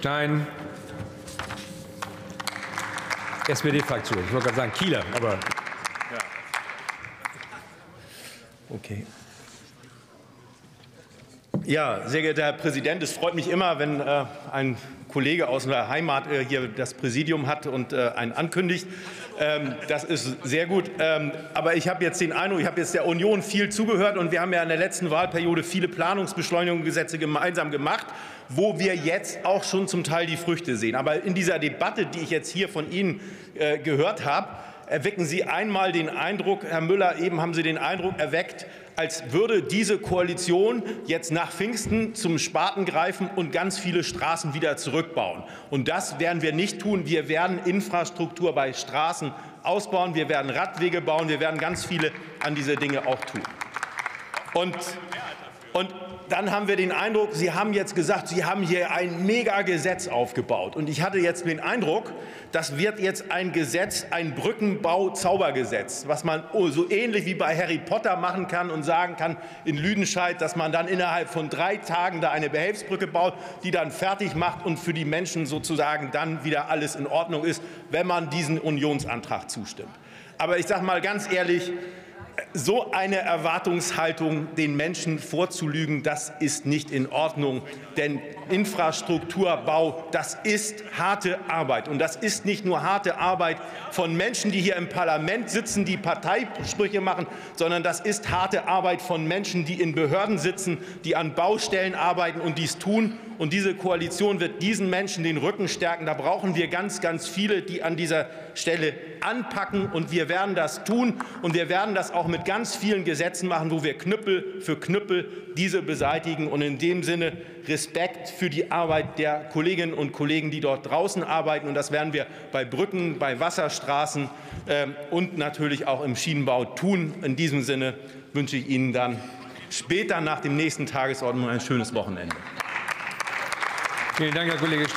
Stein, SPD-Fraktion. Ich wollte gerade sagen Kieler, aber okay. Ja, sehr geehrter Herr Präsident, es freut mich immer, wenn ein Kollege aus der Heimat hier das Präsidium hat und einen ankündigt. Das ist sehr gut. Aber ich habe jetzt den Eindruck, ich habe jetzt der Union viel zugehört, und wir haben ja in der letzten Wahlperiode viele Planungsbeschleunigungsgesetze gemeinsam gemacht, wo wir jetzt auch schon zum Teil die Früchte sehen. Aber in dieser Debatte, die ich jetzt hier von Ihnen gehört habe, erwecken Sie einmal den Eindruck, Herr Müller, eben haben Sie den Eindruck erweckt, als würde diese Koalition jetzt nach Pfingsten zum Spaten greifen und ganz viele Straßen wieder zurückbauen. Und das werden wir nicht tun. Wir werden Infrastruktur bei Straßen ausbauen, wir werden Radwege bauen, wir werden ganz viele an diese Dinge auch tun. Und dann haben wir den Eindruck, Sie haben jetzt gesagt, Sie haben hier ein Megagesetz aufgebaut. Und ich hatte jetzt den Eindruck, das wird jetzt ein Gesetz, ein Brückenbau-Zaubergesetz, was man so ähnlich wie bei Harry Potter machen kann und sagen kann in Lüdenscheid, dass man dann innerhalb von 3 Tagen da eine Behelfsbrücke baut, die dann fertig macht und für die Menschen sozusagen dann wieder alles in Ordnung ist, wenn man diesem Unionsantrag zustimmt. Aber ich sage mal ganz ehrlich, so eine Erwartungshaltung den Menschen vorzulügen, das ist nicht in Ordnung. Denn Infrastrukturbau, das ist harte Arbeit. Und das ist nicht nur harte Arbeit von Menschen, die hier im Parlament sitzen, die Parteisprüche machen, sondern das ist harte Arbeit von Menschen, die in Behörden sitzen, die an Baustellen arbeiten und dies tun. Und diese Koalition wird diesen Menschen den Rücken stärken. Da brauchen wir ganz, ganz viele, die an dieser Stelle anpacken. Und wir werden das tun. Und wir werden das auch mit ganz vielen Gesetzen machen, wo wir Knüppel für Knüppel diese beseitigen. Und in dem Sinne Respekt für die Arbeit der Kolleginnen und Kollegen, die dort draußen arbeiten. Und das werden wir bei Brücken, bei Wasserstraßen und natürlich auch im Schienenbau tun. In diesem Sinne wünsche ich Ihnen dann später nach dem nächsten Tagesordnung ein schönes Wochenende. Vielen Dank, Herr Kollege Stein.